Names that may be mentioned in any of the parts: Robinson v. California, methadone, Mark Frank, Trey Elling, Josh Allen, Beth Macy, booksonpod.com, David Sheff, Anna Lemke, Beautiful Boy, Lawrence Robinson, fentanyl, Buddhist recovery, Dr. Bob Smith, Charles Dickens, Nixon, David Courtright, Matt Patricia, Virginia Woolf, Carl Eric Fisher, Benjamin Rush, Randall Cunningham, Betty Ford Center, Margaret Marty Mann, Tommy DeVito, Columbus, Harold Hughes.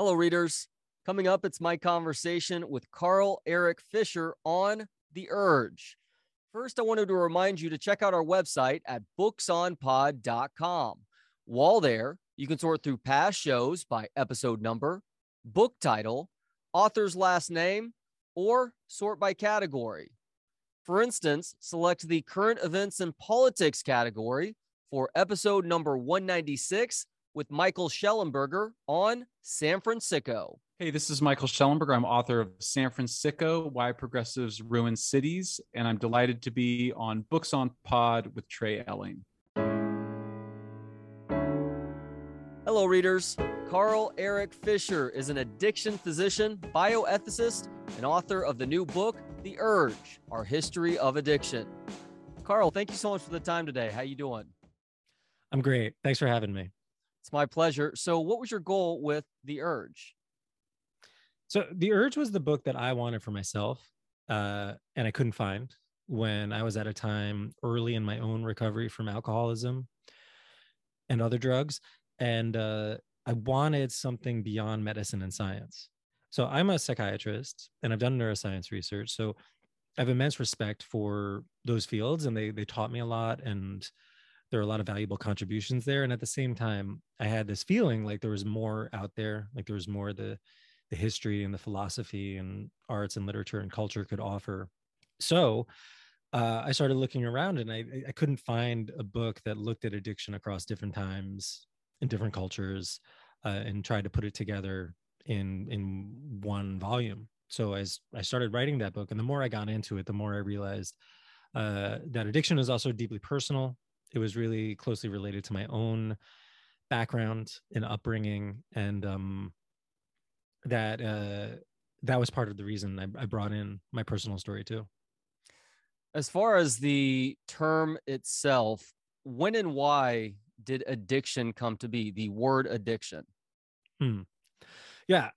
Hello, readers. Coming up, it's my conversation with Carl Eric Fisher on The Urge. First, I wanted to remind you to check out our website at booksonpod.com. While there, you can sort through past shows by episode number, book title, author's last name, or sort by category. For instance, select the current events and politics category for episode number 196 with Michael Schellenberger on San Francisco. Hey, this is Michael Schellenberger. I'm author of San Francisco: Why Progressives Ruin Cities, and I'm delighted to be on Books on Pod with Trey Elling. Hello, readers. Carl Eric Fisher is an addiction physician, bioethicist, and author of the new book, The Urge, Our History of Addiction. Carl, thank you so much for the time today. How you doing? I'm great. Thanks for having me. It's my pleasure. So what was your goal with The Urge? So The Urge was the book that I wanted for myself, and I couldn't find when I was at a time early in my own recovery from alcoholism and other drugs. And I wanted something beyond medicine and science. So I'm a psychiatrist and I've done neuroscience research. So I have immense respect for those fields, and they taught me a lot, and there are a lot of valuable contributions there. And at the same time, I had this feeling like there was more out there, like there was more the history and the philosophy and arts and literature and culture could offer. So I started looking around, and I couldn't find a book that looked at addiction across different times and different cultures and tried to put it together in one volume. So as I started writing that book, and the more I got into it, the more I realized that addiction is also deeply personal. It was really closely related to my own background and upbringing, and that was part of the reason I brought in my personal story too. As far as the term itself, when and why did addiction come to be, the word addiction? Yeah,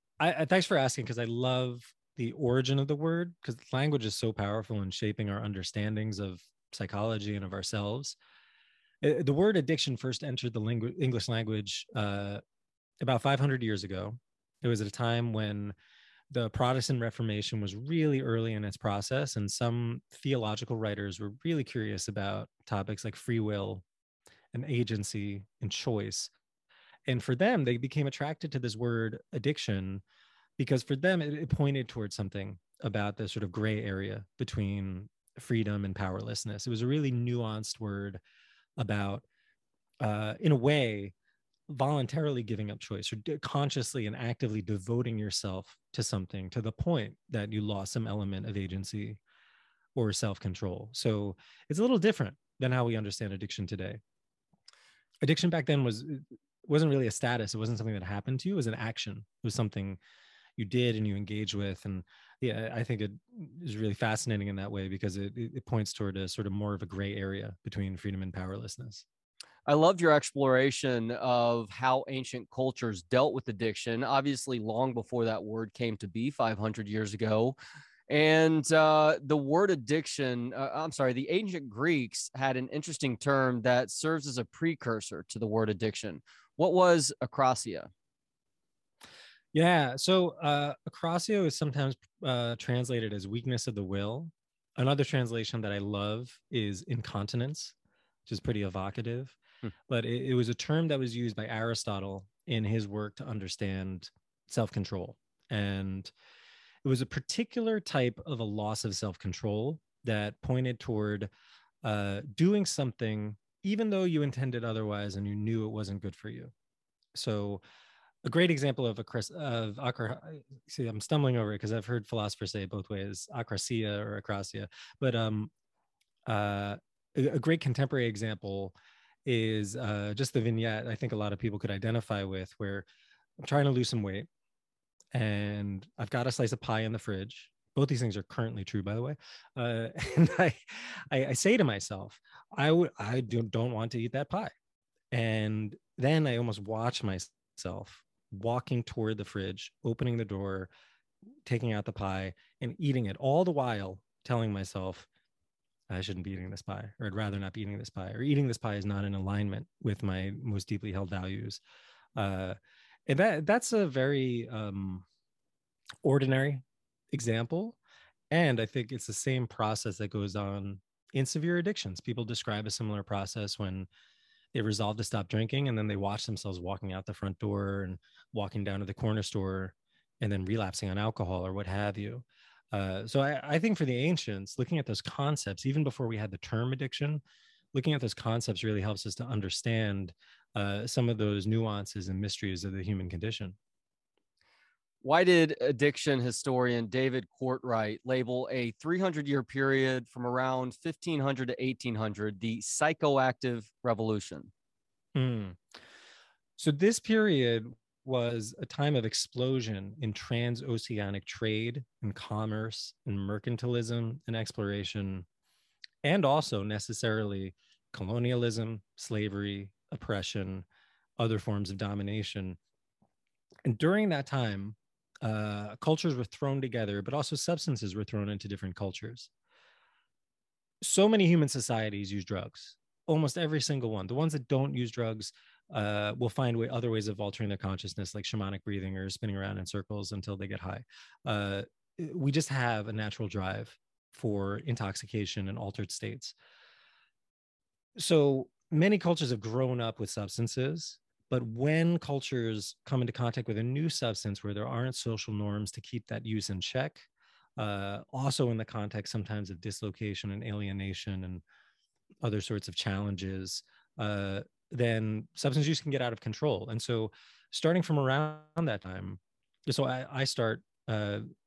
thanks for asking, because I love the origin of the word, because language is so powerful in shaping our understandings of psychology and of ourselves. The word addiction first entered the English language about 500 years ago. It was at a time when the Protestant Reformation was really early in its process, and some theological writers were really curious about topics like free will and agency and choice. And for them, they became attracted to this word addiction because for them, it pointed towards something about the sort of gray area between freedom and powerlessness. It was a really nuanced word about, in a way, voluntarily giving up choice, or consciously and actively devoting yourself to something to the point that you lost some element of agency or self-control. So it's a little different than how we understand addiction today. Addiction back then wasn't really a status. It wasn't something that happened to you. It was an action. It was something you did and you engaged with. And yeah, I think it is really fascinating in that way, because it points toward a sort of more of a gray area between freedom and powerlessness. I loved your exploration of how ancient cultures dealt with addiction, obviously long before that word came to be 500 years ago. And the word addiction, the ancient Greeks had an interesting term that serves as a precursor to the word addiction. What was akrasia? Yeah, so akrasia is sometimes translated as weakness of the will. Another translation that I love is incontinence, which is pretty evocative. But it was a term that was used by Aristotle in his work to understand self-control. And it was a particular type of a loss of self-control that pointed toward doing something, even though you intended otherwise and you knew it wasn't good for you. So a great example of I'm stumbling over it because I've heard philosophers say it both ways, akrasia or akrasia. But a great contemporary example is just the vignette I think a lot of people could identify with, where I'm trying to lose some weight, and I've got a slice of pie in the fridge. Both these things are currently true, by the way. And I say to myself, I don't want to eat that pie. And then I almost watch myself walking toward the fridge, opening the door, taking out the pie, and eating it, all the while telling myself, I shouldn't be eating this pie, or I'd rather not be eating this pie, or eating this pie is not in alignment with my most deeply held values. And that's a very ordinary example. And I think it's the same process that goes on in severe addictions. People describe a similar process when they resolve to stop drinking, and then they watch themselves walking out the front door and walking down to the corner store and then relapsing on alcohol or what have you. So I think for the ancients, looking at those concepts, even before we had the term addiction, looking at those concepts really helps us to understand some of those nuances and mysteries of the human condition. Why did addiction historian David Courtright label a 300-year period from around 1500 to 1800 the psychoactive revolution? So this period was a time of explosion in transoceanic trade and commerce and mercantilism and exploration, and also necessarily colonialism, slavery, oppression, other forms of domination. And during that time, cultures were thrown together, but also substances were thrown into different cultures. So many human societies use drugs, almost every single one. The ones that don't use drugs will find other ways of altering their consciousness, like shamanic breathing or spinning around in circles until they get high. We just have a natural drive for intoxication and altered states. So many cultures have grown up with substances. But when cultures come into contact with a new substance where there aren't social norms to keep that use in check, also in the context sometimes of dislocation and alienation and other sorts of challenges, then substance use can get out of control. And so starting from around that time, so I start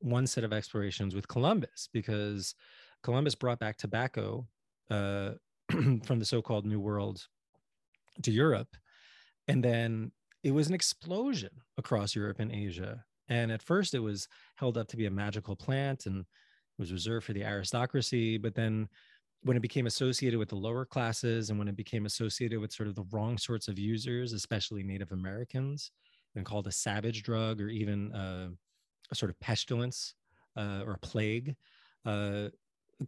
one set of explorations with Columbus, because Columbus brought back tobacco from the so-called New World to Europe. And then it was an explosion across Europe and Asia. And at first it was held up to be a magical plant and it was reserved for the aristocracy. But then when it became associated with the lower classes, and when it became associated with sort of the wrong sorts of users, especially Native Americans, and called a savage drug, or even a sort of pestilence or a plague,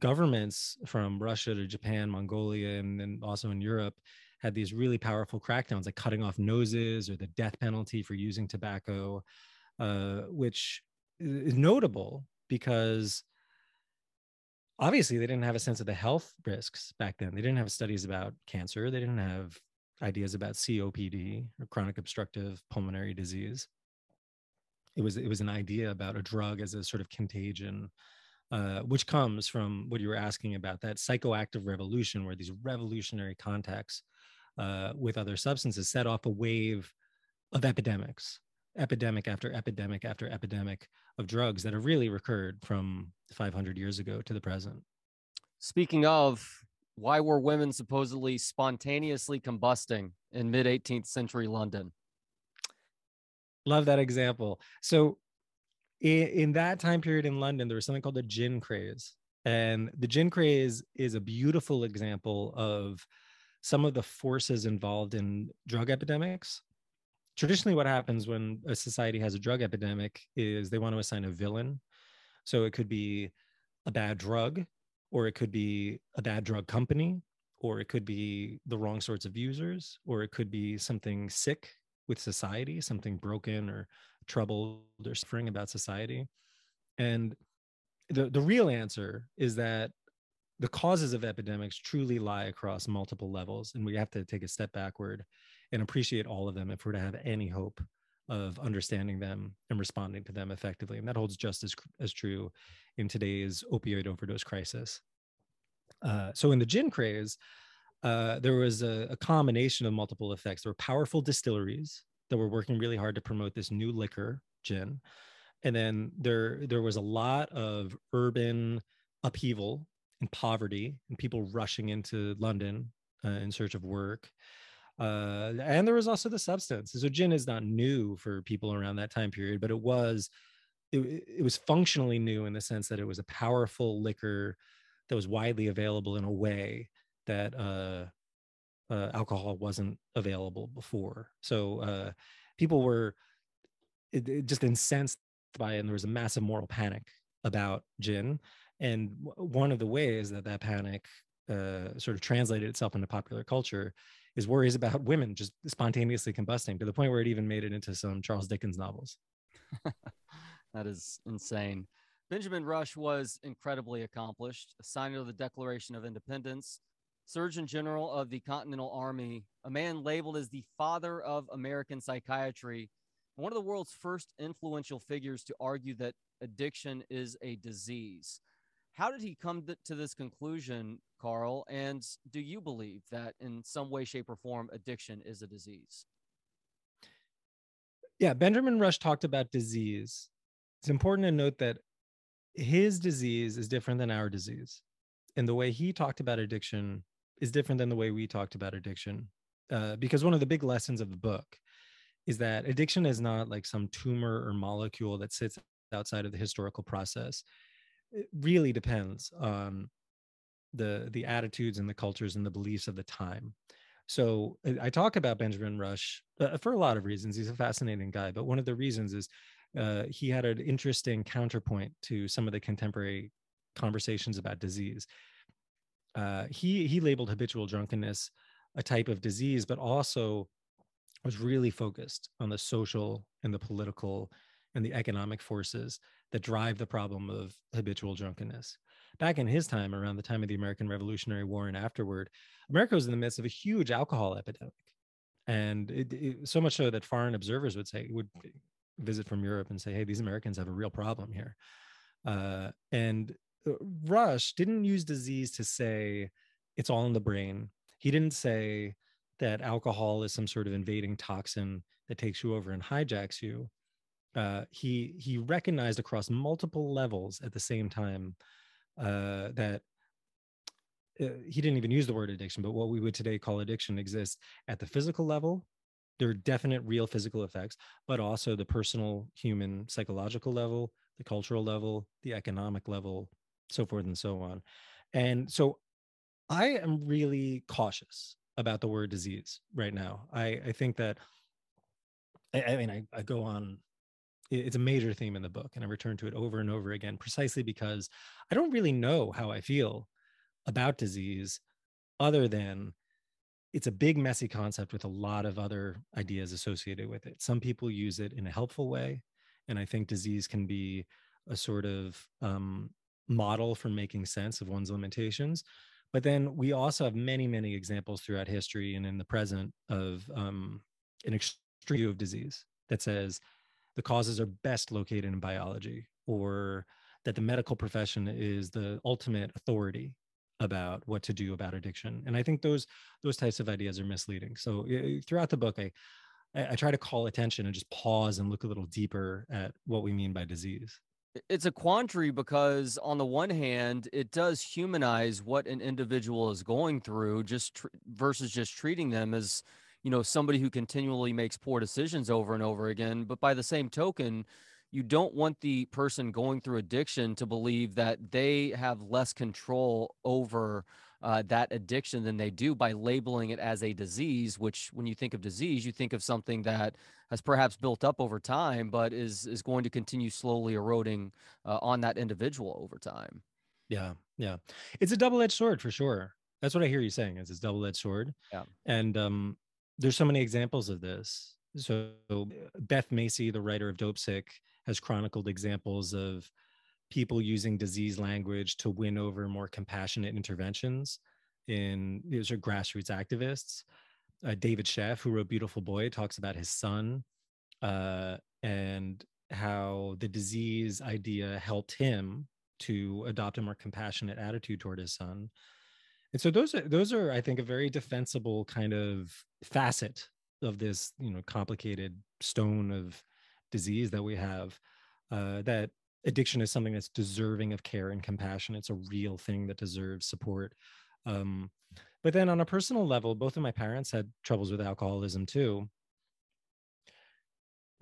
governments from Russia to Japan, Mongolia, and then also in Europe, had these really powerful crackdowns, like cutting off noses or the death penalty for using tobacco, which is notable because obviously they didn't have a sense of the health risks back then. They didn't have studies about cancer. They didn't have ideas about COPD or chronic obstructive pulmonary disease. It was an idea about a drug as a sort of contagion, which comes from what you were asking about, that psychoactive revolution, where these revolutionary contacts with other substances set off a wave of epidemic after epidemic of drugs that have really recurred from 500 years ago to the present. Speaking of, why were women supposedly spontaneously combusting in mid-18th century London? Love that example. So in that time period in London, there was something called the gin craze. And the gin craze is a beautiful example of some of the forces involved in drug epidemics. Traditionally, what happens when a society has a drug epidemic is they want to assign a villain. So it could be a bad drug, or it could be a bad drug company, or it could be the wrong sorts of users, or it could be something sick with society, something broken or troubled or suffering about society. And the real answer is that the causes of epidemics truly lie across multiple levels, and we have to take a step backward and appreciate all of them if we're to have any hope of understanding them and responding to them effectively. And that holds just as true in today's opioid overdose crisis. So in the gin craze, there was a combination of multiple effects. There were powerful distilleries that were working really hard to promote this new liquor, gin. And then there was a lot of urban upheaval and poverty and people rushing into London in search of work. And there was also the substance. So gin is not new for people around that time period, but it was functionally new in the sense that it was a powerful liquor that was widely available in a way that alcohol wasn't available before. So people were just incensed by it, and there was a massive moral panic about gin. And one of the ways that panic sort of translated itself into popular culture is worries about women just spontaneously combusting, to the point where it even made it into some Charles Dickens novels. That is insane. Benjamin Rush was incredibly accomplished, a signer of the Declaration of Independence, Surgeon General of the Continental Army, a man labeled as the father of American psychiatry, and one of the world's first influential figures to argue that addiction is a disease. How did he come to this conclusion, Carl? And do you believe that in some way, shape, or form, addiction is a disease? Yeah, Benjamin Rush talked about disease. It's important to note that his disease is different than our disease. And the way he talked about addiction is different than the way we talked about addiction. Because one of the big lessons of the book is that addiction is not like some tumor or molecule that sits outside of the historical process. It really depends on the attitudes and the cultures and the beliefs of the time. So I talk about Benjamin Rush for a lot of reasons. He's a fascinating guy, but one of the reasons is he had an interesting counterpoint to some of the contemporary conversations about disease. He labeled habitual drunkenness a type of disease, but also was really focused on the social and the political and the economic forces that drive the problem of habitual drunkenness. Back in his time, around the time of the American Revolutionary War and afterward, America was in the midst of a huge alcohol epidemic. And it so much so that foreign observers would visit from Europe and say, hey, these Americans have a real problem here. And Rush didn't use disease to say it's all in the brain. He didn't say that alcohol is some sort of invading toxin that takes you over and hijacks you. He recognized across multiple levels at the same time that he didn't even use the word addiction, but what we would today call addiction exists at the physical level. There are definite real physical effects, but also the personal, human, psychological level, the cultural level, the economic level, so forth and so on. And so I am really cautious about the word disease right now. I think that, I mean, I go on. It's a major theme in the book, and I return to it over and over again, precisely because I don't really know how I feel about disease, other than it's a big, messy concept with a lot of other ideas associated with it. Some people use it in a helpful way, and I think disease can be a sort of model for making sense of one's limitations. But then we also have many, many examples throughout history and in the present of an extreme view of disease that says the causes are best located in biology, or that the medical profession is the ultimate authority about what to do about addiction. And I think those types of ideas are misleading. So throughout the book, I try to call attention and just pause and look a little deeper at what we mean by disease. It's a quandary because on the one hand, it does humanize what an individual is going through versus just treating them as, you know, somebody who continually makes poor decisions over and over again. But by the same token, you don't want the person going through addiction to believe that they have less control over that addiction than they do by labeling it as a disease, which when you think of disease, you think of something that has perhaps built up over time, but is going to continue slowly eroding on that individual over time. Yeah. Yeah. It's a double-edged sword for sure. That's what I hear you saying, is it's double-edged sword. Yeah. And, there's so many examples of this. So Beth Macy, the writer of Dopesick, has chronicled examples of people using disease language to win over more compassionate interventions in these are grassroots activists. David Sheff, who wrote Beautiful Boy, talks about his son and how the disease idea helped him to adopt a more compassionate attitude toward his son. And so those are, I think, a very defensible kind of facet of this, you know, complicated stone of disease that we have, that addiction is something that's deserving of care and compassion. It's a real thing that deserves support. But then on a personal level, both of my parents had troubles with alcoholism too.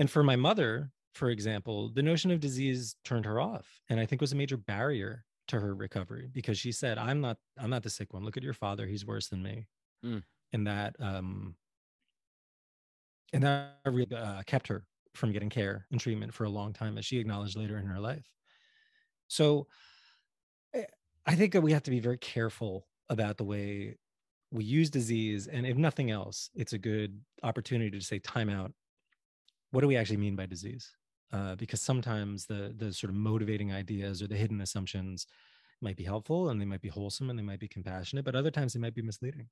And for my mother, for example, the notion of disease turned her off, and I think was a major barrier to her recovery, because she said, I'm not the sick one. Look at your father. He's worse than me. Mm. And that really kept her from getting care and treatment for a long time, as she acknowledged later in her life. So I think that we have to be very careful about the way we use disease, and if nothing else, it's a good opportunity to say, time out. What do we actually mean by disease? Because sometimes the sort of motivating ideas or the hidden assumptions might be helpful, and they might be wholesome, and they might be compassionate, but other times they might be misleading.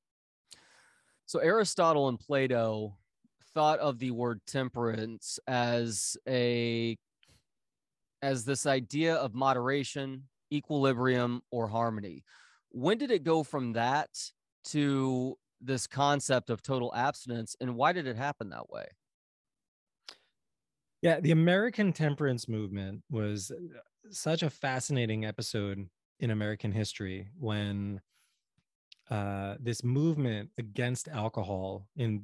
So Aristotle and Plato thought of the word temperance as this idea of moderation, equilibrium, or harmony. When did it go from that to this concept of total abstinence, and why did it happen that way? Yeah, the American temperance movement was such a fascinating episode in American history when this movement against alcohol in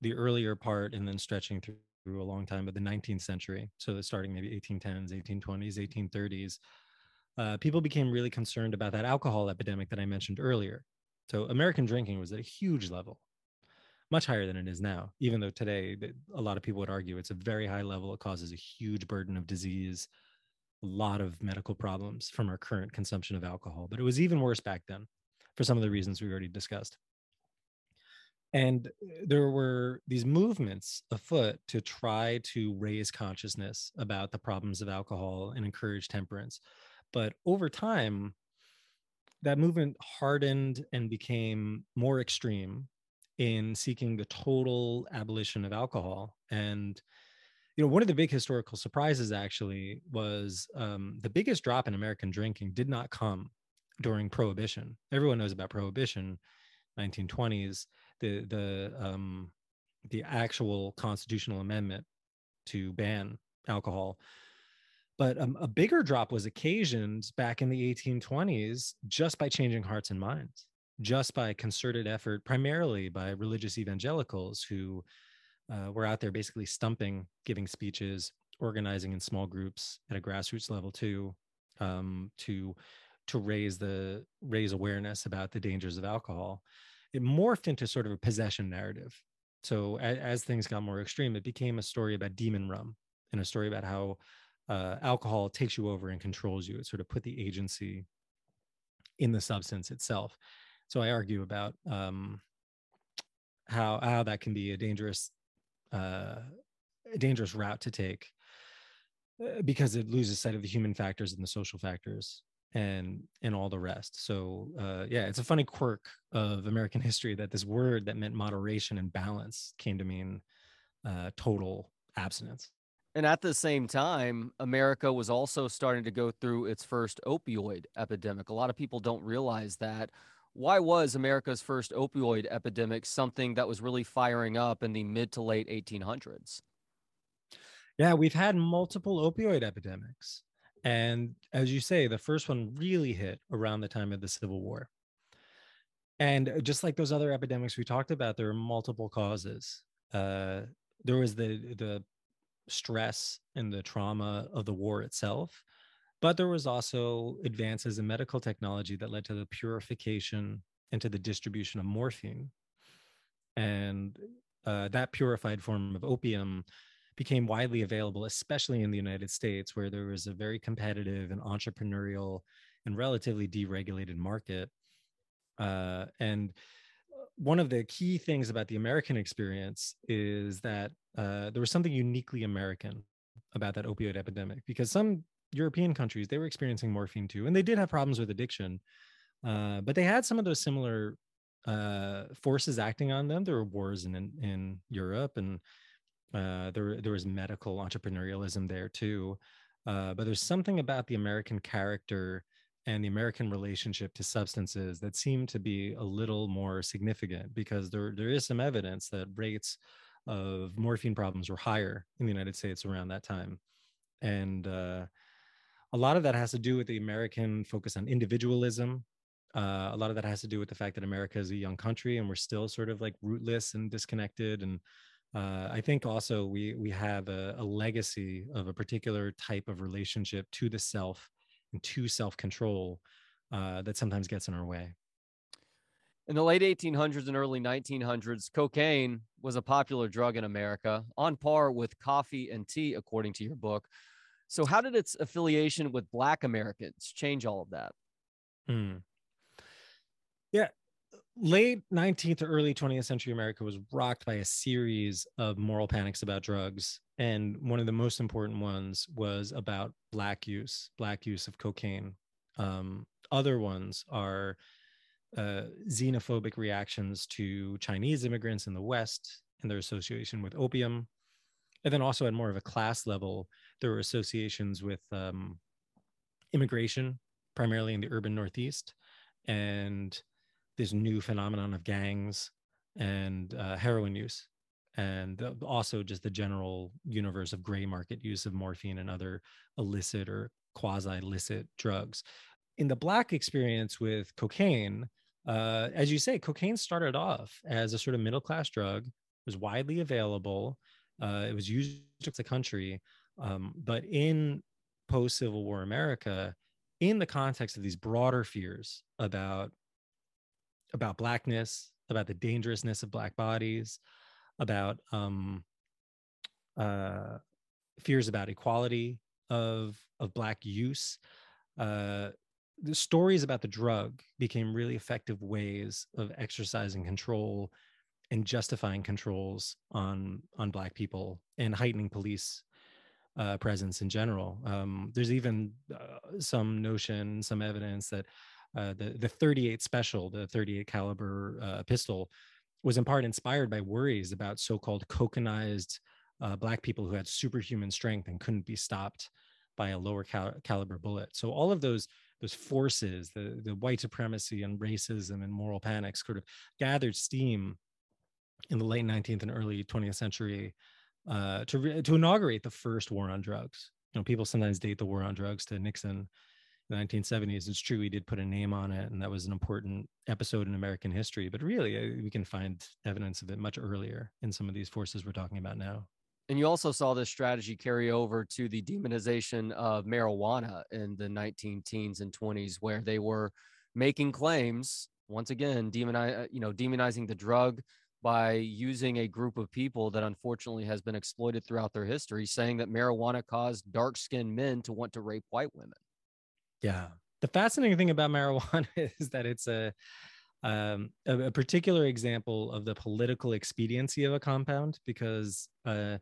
the earlier part and then stretching through a long time, but the 19th century, so starting maybe 1810s, 1820s, 1830s, people became really concerned about that alcohol epidemic that I mentioned earlier. So American drinking was at a huge level, much higher than it is now, even though today a lot of people would argue it's a very high level. It causes a huge burden of disease, a lot of medical problems from our current consumption of alcohol. But it was even worse back then for some of the reasons we already discussed. And there were these movements afoot to try to raise consciousness about the problems of alcohol and encourage temperance. But over time, that movement hardened and became more extreme in seeking the total abolition of alcohol. And, you know, one of the big historical surprises actually was the biggest drop in American drinking did not come during Prohibition. Everyone knows about Prohibition, 1920s, the actual constitutional amendment to ban alcohol. But a bigger drop was occasioned back in the 1820s just by changing hearts and minds, just by concerted effort, primarily by religious evangelicals who were out there basically stumping, giving speeches, organizing in small groups at a grassroots level too, to raise awareness about the dangers of alcohol. It morphed into sort of a possession narrative. So as things got more extreme, it became a story about demon rum and a story about how alcohol takes you over and controls you. It sort of put the agency in the substance itself. So I argue about how that can be a dangerous route to take because it loses sight of the human factors and the social factors and all the rest. So yeah, it's a funny quirk of American history that this word that meant moderation and balance came to mean total abstinence. And at the same time, America was also starting to go through its first opioid epidemic. A lot of people don't realize that. Why was America's first opioid epidemic something that was really firing up in the mid to late 1800s? Yeah, we've had multiple opioid epidemics. And as you say, the first one really hit around the time of the Civil War. And just like those other epidemics we talked about, there are multiple causes. There was the stress and the trauma of the war itself, but there was also advances in medical technology that led to the purification and to the distribution of morphine. And that purified form of opium became widely available, especially in the United States, where there was a very competitive and entrepreneurial and relatively deregulated market. And one of the key things about the American experience is that there was something uniquely American about that opioid epidemic, because some European countries, they were experiencing morphine too, and they did have problems with addiction, but they had some of those similar forces acting on them. There were wars in Europe, and there was medical entrepreneurialism there too, but there's something about the American character and the American relationship to substances that seem to be a little more significant, because there is some evidence that rates of morphine problems were higher in the United States around that time. And a lot of that has to do with the American focus on individualism. A lot of that has to do with the fact that America is a young country and we're still sort of like rootless and disconnected. And I think also we have a legacy of a particular type of relationship to the self and to self-control that sometimes gets in our way. In the late 1800s and early 1900s, cocaine was a popular drug in America, on par with coffee and tea, according to your book. So how did its affiliation with Black Americans change all of that? Yeah, late 19th to early 20th century America was rocked by a series of moral panics about drugs. And one of the most important ones was about black use of cocaine. Other ones are xenophobic reactions to Chinese immigrants in the West and their association with opium. And then also at more of a class level, there were associations with immigration, primarily in the urban Northeast, and this new phenomenon of gangs and heroin use, and also just the general universe of gray market use of morphine and other illicit or quasi-illicit drugs. In the Black experience with cocaine, as you say, cocaine started off as a sort of middle-class drug, was widely available. It was used across the country, but in post-Civil War America, in the context of these broader fears about Blackness, about the dangerousness of Black bodies, about fears about equality of Black use, the stories about the drug became really effective ways of exercising control and justifying controls on Black people and heightening police presence in general. There's even some notion, some evidence that the 38 special, the 38 caliber pistol, was in part inspired by worries about so-called cocainized Black people who had superhuman strength and couldn't be stopped by a lower caliber bullet. So all of those forces, the white supremacy and racism and moral panics, sort of gathered steam in the late 19th and early 20th century to inaugurate the first war on drugs. You know, people sometimes date the war on drugs to Nixon in the 1970s. It's true, he did put a name on it, and that was an important episode in American history. But really, we can find evidence of it much earlier in some of these forces we're talking about now. And you also saw this strategy carry over to the demonization of marijuana in the 1910s and 20s, where they were making claims, once again, demonizing the drug, by using a group of people that unfortunately has been exploited throughout their history, saying that marijuana caused dark-skinned men to want to rape white women. Yeah. The fascinating thing about marijuana is that it's a particular example of the political expediency of a compound, because the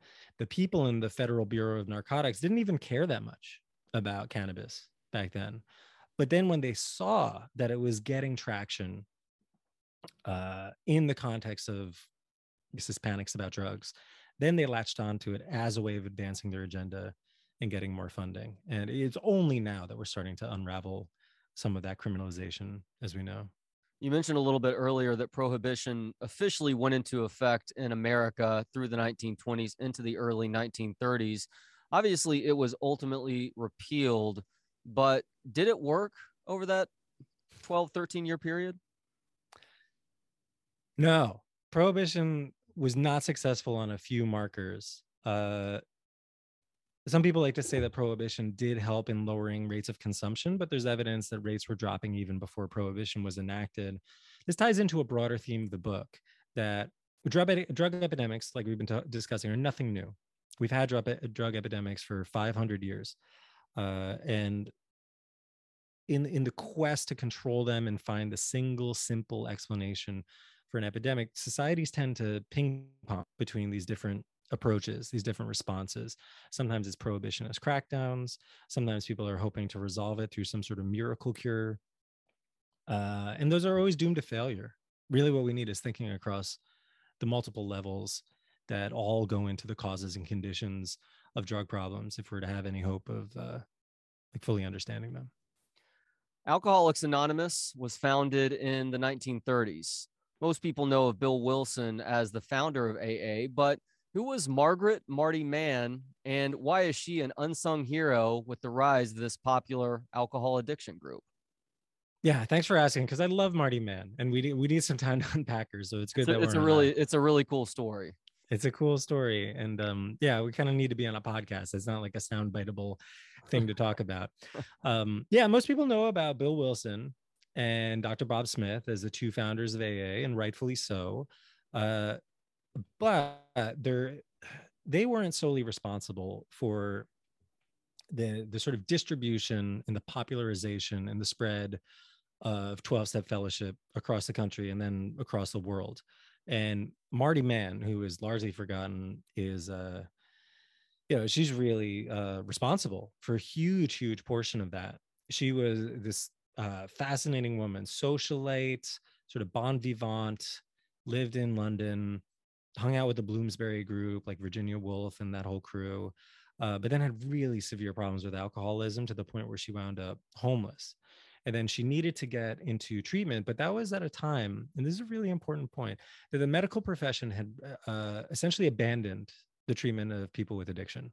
people in the Federal Bureau of Narcotics didn't even care that much about cannabis back then. But then when they saw that it was getting traction in the context of these panics about drugs, then they latched onto it as a way of advancing their agenda and getting more funding. And it's only now that we're starting to unravel some of that criminalization, as we know. You mentioned a little bit earlier that prohibition officially went into effect in America through the 1920s into the early 1930s. Obviously, it was ultimately repealed, but did it work over that 12, 13-year period? No, prohibition was not successful on a few markers. Some people like to say that prohibition did help in lowering rates of consumption, but there's evidence that rates were dropping even before prohibition was enacted. This ties into a broader theme of the book, that drug epidemics, like we've been discussing, are nothing new. We've had drug epidemics for 500 years. And in the quest to control them and find the single simple explanation for an epidemic, societies tend to ping-pong between these different approaches, these different responses. Sometimes it's prohibitionist crackdowns. Sometimes people are hoping to resolve it through some sort of miracle cure. And those are always doomed to failure. Really, what we need is thinking across the multiple levels that all go into the causes and conditions of drug problems if we're to have any hope of fully understanding them. Alcoholics Anonymous was founded in the 1930s. Most people know of Bill Wilson as the founder of AA, but who was Margaret Marty Mann, and why is she an unsung hero with the rise of this popular alcohol addiction group? Yeah, thanks for asking, because I love Marty Mann, and we need some time to unpack her, so it's good that it's a really cool story. It's a cool story, and yeah, we kind of need to be on a podcast. It's not like a soundbiteable thing to talk about. Yeah, most people know about Bill Wilson and Dr. Bob Smith as the two founders of AA, and rightfully so. But they weren't solely responsible for the sort of distribution and the popularization and the spread of 12-step fellowship across the country and then across the world. And Marty Mann, who is largely forgotten, is, she's really responsible for a huge, huge portion of that. She was this fascinating woman, socialite, sort of bon vivant, lived in London, hung out with the Bloomsbury group, like Virginia Woolf and that whole crew, but then had really severe problems with alcoholism to the point where she wound up homeless. And then she needed to get into treatment, but that was at a time, and this is a really important point, that the medical profession had essentially abandoned the treatment of people with addiction.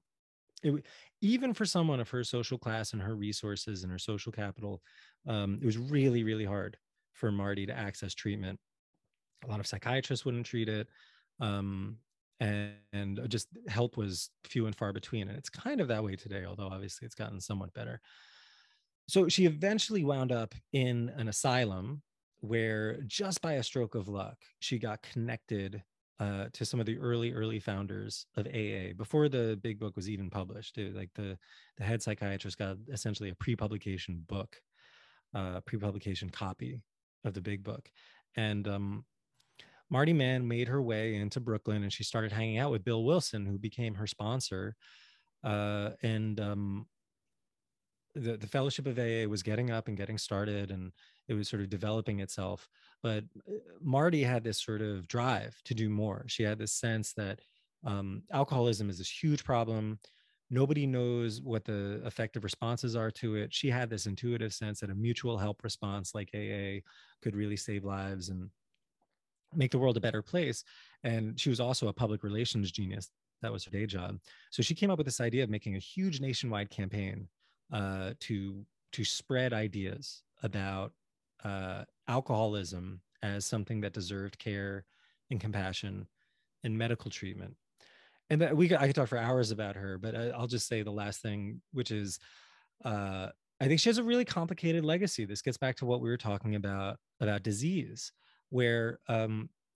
Even for someone of her social class and her resources and her social capital, it was really, really hard for Marty to access treatment. A lot of psychiatrists wouldn't treat it. And just help was few and far between. And it's kind of that way today, although obviously it's gotten somewhat better. So she eventually wound up in an asylum where, just by a stroke of luck, she got connected to some of the early founders of AA before the big book was even published. The head psychiatrist got essentially a pre-publication book, pre-publication copy of the big book. And Marty Mann made her way into Brooklyn, and she started hanging out with Bill Wilson, who became her sponsor. The Fellowship of AA was getting up and getting started, and it was sort of developing itself. But Marty had this sort of drive to do more. She had this sense that alcoholism is this huge problem. Nobody knows what the effective responses are to it. She had this intuitive sense that a mutual help response like AA could really save lives and make the world a better place. And she was also a public relations genius. That was her day job. So she came up with this idea of making a huge nationwide campaign to spread ideas about alcoholism as something that deserved care and compassion and medical treatment. And that I could talk for hours about her, but I'll just say the last thing, which is I think she has a really complicated legacy. This gets back to what we were talking about disease, where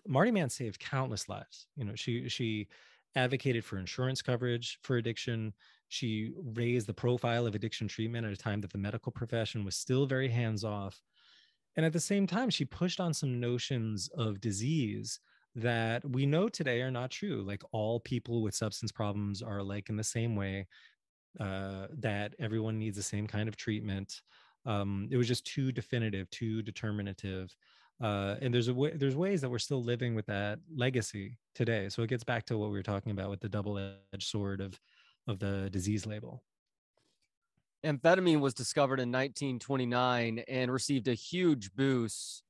Marty Mann saved countless lives. She advocated for insurance coverage for addiction. She raised the profile of addiction treatment at a time that the medical profession was still very hands-off. And at the same time, she pushed on some notions of disease that we know today are not true. Like, all people with substance problems are alike in the same way, that everyone needs the same kind of treatment. It was just too definitive, too determinative. And there's ways that we're still living with that legacy today. So it gets back to what we were talking about with the double-edged sword of the disease label. Amphetamine was discovered in 1929 and received a huge boost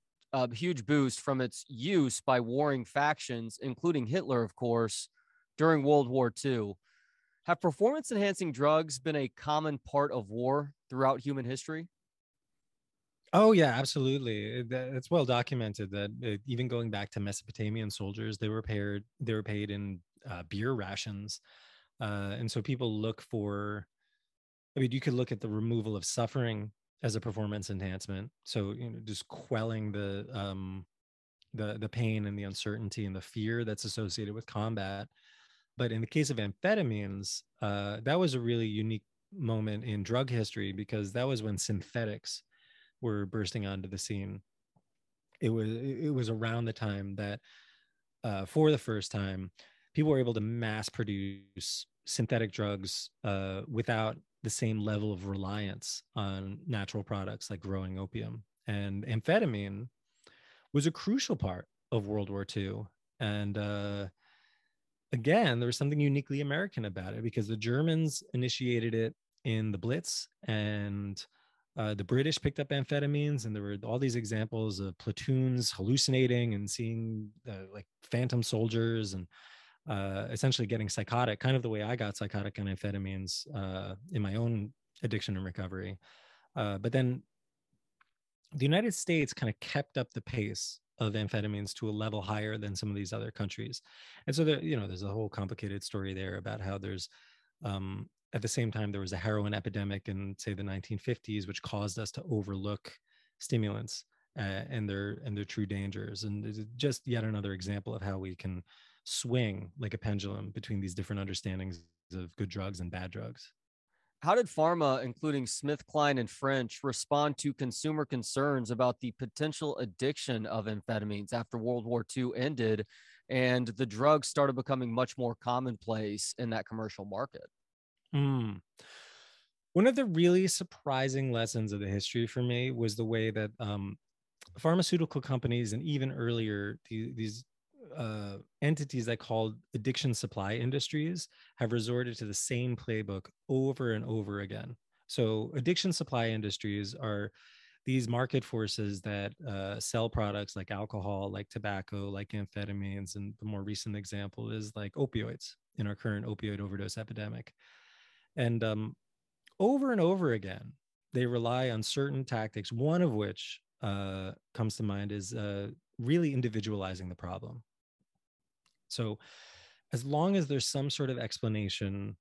from its use by warring factions, including Hitler, of course, during World War II. Have performance-enhancing drugs been a common part of war throughout human history? Oh, yeah, absolutely. It's well documented that even going back to Mesopotamian soldiers, they were paid in beer rations. And so people look for, you could look at the removal of suffering as a performance enhancement. So, just quelling the pain and the uncertainty and the fear that's associated with combat. But in the case of amphetamines, that was a really unique moment in drug history, because that was when synthetics were bursting onto the scene. It was around the time that, for the first time, people were able to mass produce synthetic drugs without the same level of reliance on natural products, like growing opium. And amphetamine was a crucial part of World War II. And again, there was something uniquely American about it, because the Germans initiated it in the Blitz, and the British picked up amphetamines, and there were all these examples of platoons hallucinating and seeing like phantom soldiers, and essentially getting psychotic, kind of the way I got psychotic on amphetamines in my own addiction and recovery. But then the United States kind of kept up the pace of amphetamines to a level higher than some of these other countries. And so there, there's a whole complicated story there about how there's at the same time, there was a heroin epidemic in, say, the 1950s, which caused us to overlook stimulants and their true dangers. And it's just yet another example of how we can swing like a pendulum between these different understandings of good drugs and bad drugs. How did pharma, including Smith, Klein, and French, respond to consumer concerns about the potential addiction of amphetamines after World War II ended and the drugs started becoming much more commonplace in that commercial market? One of the really surprising lessons of the history for me was the way that pharmaceutical companies, and even earlier, these entities I called addiction supply industries, have resorted to the same playbook over and over again. So addiction supply industries are these market forces that sell products like alcohol, like tobacco, like amphetamines, and the more recent example is like opioids in our current opioid overdose epidemic. And over and over again, they rely on certain tactics, one of which comes to mind is really individualizing the problem. So as long as there's some sort of explanation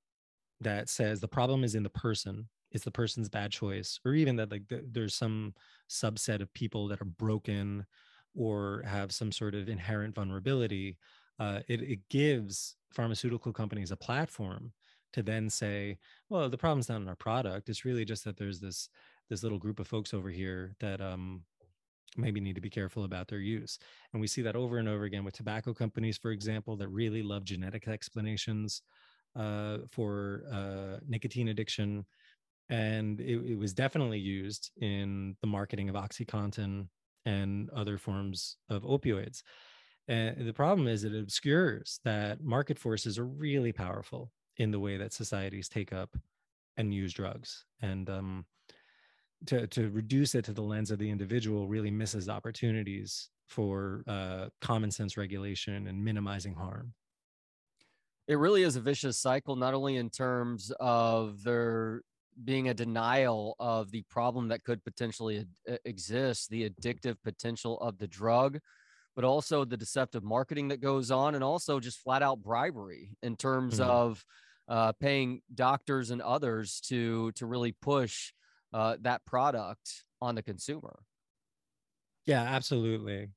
that says the problem is in the person, it's the person's bad choice, or even that like there's some subset of people that are broken or have some sort of inherent vulnerability, it gives pharmaceutical companies a platform to then say, well, the problem's not in our product. It's really just that there's this little group of folks over here that maybe need to be careful about their use. And we see that over and over again with tobacco companies, for example, that really love genetic explanations for nicotine addiction. And it was definitely used in the marketing of OxyContin and other forms of opioids. And the problem is it obscures that market forces are really powerful in the way that societies take up and use drugs. And to reduce it to the lens of the individual really misses opportunities for common sense regulation and minimizing harm. It really is a vicious cycle, not only in terms of there being a denial of the problem that could potentially exist, the addictive potential of the drug, but also the deceptive marketing that goes on, and also just flat out bribery in terms of paying doctors and others to really push that product on the consumer. Yeah, absolutely.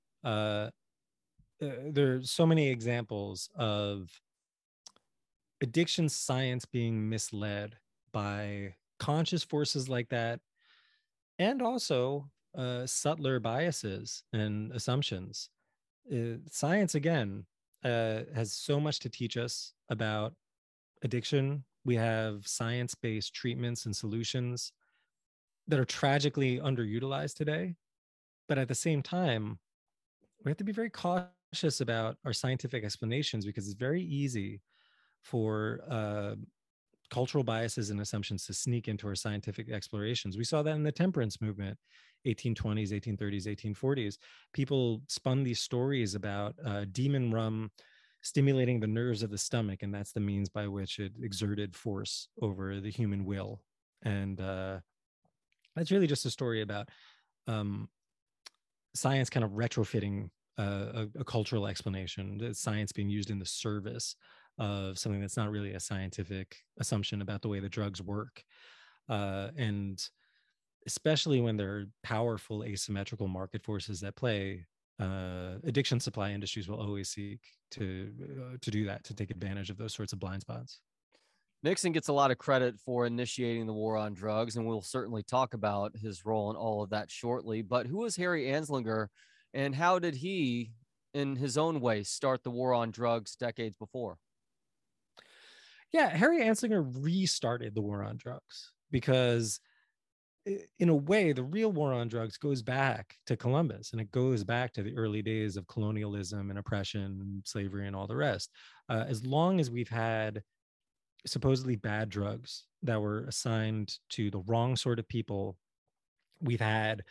There's so many examples of addiction science being misled by conscious forces like that, and also subtler biases and assumptions. Science, again, has so much to teach us about addiction. We have science-based treatments and solutions that are tragically underutilized today. But at the same time, we have to be very cautious about our scientific explanations, because it's very easy for cultural biases and assumptions to sneak into our scientific explorations. We saw that in the temperance movement, 1820s, 1830s, 1840s. People spun these stories about demon rum stimulating the nerves of the stomach, and that's the means by which it exerted force over the human will. And that's really just a story about science kind of retrofitting a cultural explanation, science being used in the service of something that's not really a scientific assumption about the way the drugs work. And especially when there are powerful asymmetrical market forces at play, addiction supply industries will always seek to do that, to take advantage of those sorts of blind spots. Nixon gets a lot of credit for initiating the war on drugs, and we'll certainly talk about his role in all of that shortly. But who was Harry Anslinger, and how did he, in his own way, start the war on drugs decades before? Yeah, Harry Anslinger restarted the war on drugs because, in a way, the real war on drugs goes back to Columbus, and it goes back to the early days of colonialism and oppression, slavery, and all the rest. As long as we've had supposedly bad drugs that were assigned to the wrong sort of people, we've had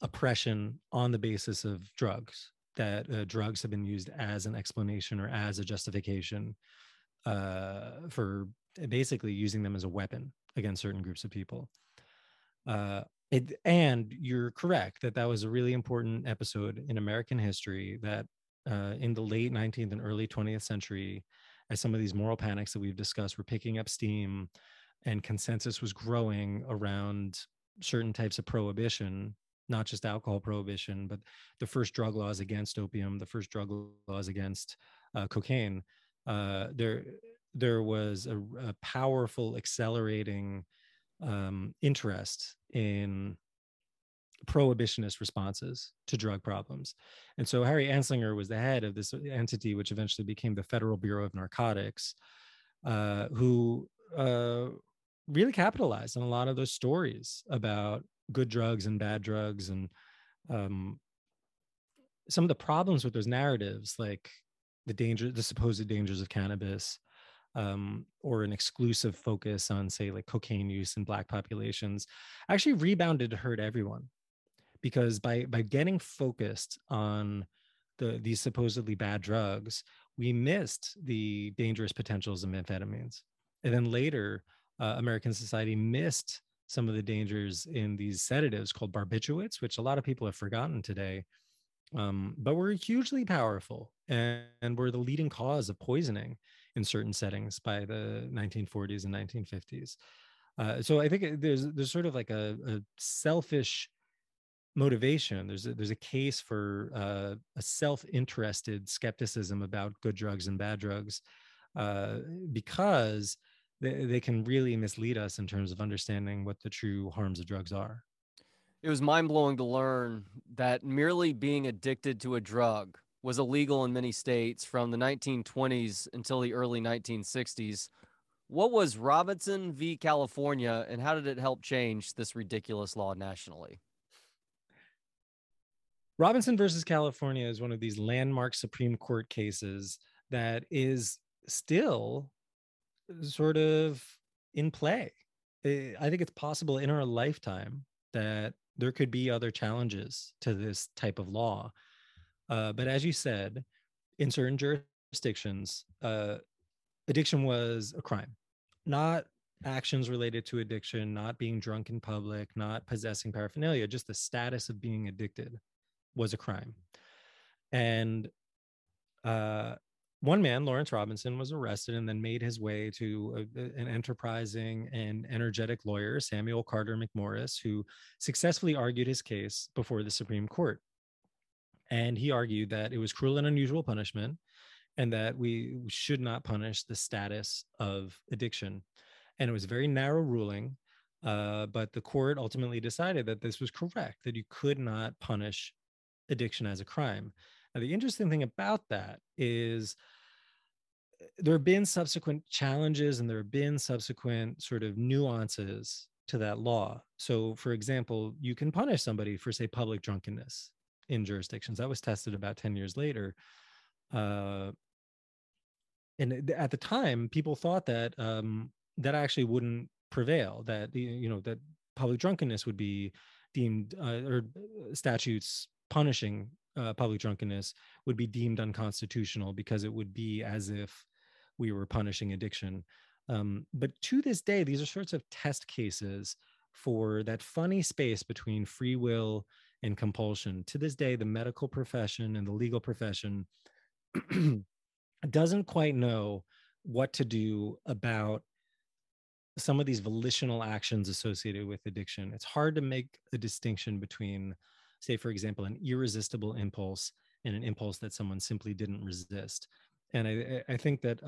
oppression on the basis of drugs, that drugs have been used as an explanation or as a justification for basically using them as a weapon against certain groups of people. And you're correct that was a really important episode in American history, that in the late 19th and early 20th century, as some of these moral panics that we've discussed were picking up steam and consensus was growing around certain types of prohibition, not just alcohol prohibition, but the first drug laws against opium, the first drug laws against cocaine, there was a powerful accelerating interest in prohibitionist responses to drug problems. And so Harry Anslinger was the head of this entity, which eventually became the Federal Bureau of Narcotics, who really capitalized on a lot of those stories about good drugs and bad drugs, and some of the problems with those narratives, like the supposed dangers of cannabis, or an exclusive focus on, say, like cocaine use in Black populations, actually rebounded to hurt everyone. Because by getting focused on these supposedly bad drugs, we missed the dangerous potentials of amphetamines. And then later, American society missed some of the dangers in these sedatives called barbiturates, which a lot of people have forgotten today, but were hugely powerful and were the leading cause of poisoning in certain settings by the 1940s and 1950s. So I think there's sort of like a selfish motivation. There's a case for a self-interested skepticism about good drugs and bad drugs, because they can really mislead us in terms of understanding what the true harms of drugs are. It was mind-blowing to learn that merely being addicted to a drug was illegal in many states from the 1920s until the early 1960s. What was Robinson v. California, and how did it help change this ridiculous law nationally? Robinson versus California is one of these landmark Supreme Court cases that is still sort of in play. I think it's possible in our lifetime that there could be other challenges to this type of law. But as you said, in certain jurisdictions, addiction was a crime, not actions related to addiction, not being drunk in public, not possessing paraphernalia, just the status of being addicted was a crime. And one man, Lawrence Robinson, was arrested and then made his way to an enterprising and energetic lawyer, Samuel Carter McMorris, who successfully argued his case before the Supreme Court. And he argued that it was cruel and unusual punishment and that we should not punish the status of addiction. And it was a very narrow ruling, but the court ultimately decided that this was correct, that you could not punish addiction as a crime. Now, the interesting thing about that is there have been subsequent challenges and there have been subsequent sort of nuances to that law. So, for example, you can punish somebody for, say, public drunkenness in jurisdictions. That was tested about 10 years later. And at the time, people thought that that actually wouldn't prevail, that, you know, that public drunkenness would be deemed, or statutes punishing public drunkenness would be deemed unconstitutional because it would be as if we were punishing addiction. But to this day, these are sorts of test cases for that funny space between free will and compulsion. To this day, the medical profession and the legal profession doesn't quite know what to do about some of these volitional actions associated with addiction. It's hard to make a distinction between, say, for example, an irresistible impulse and an impulse that someone simply didn't resist. And I think that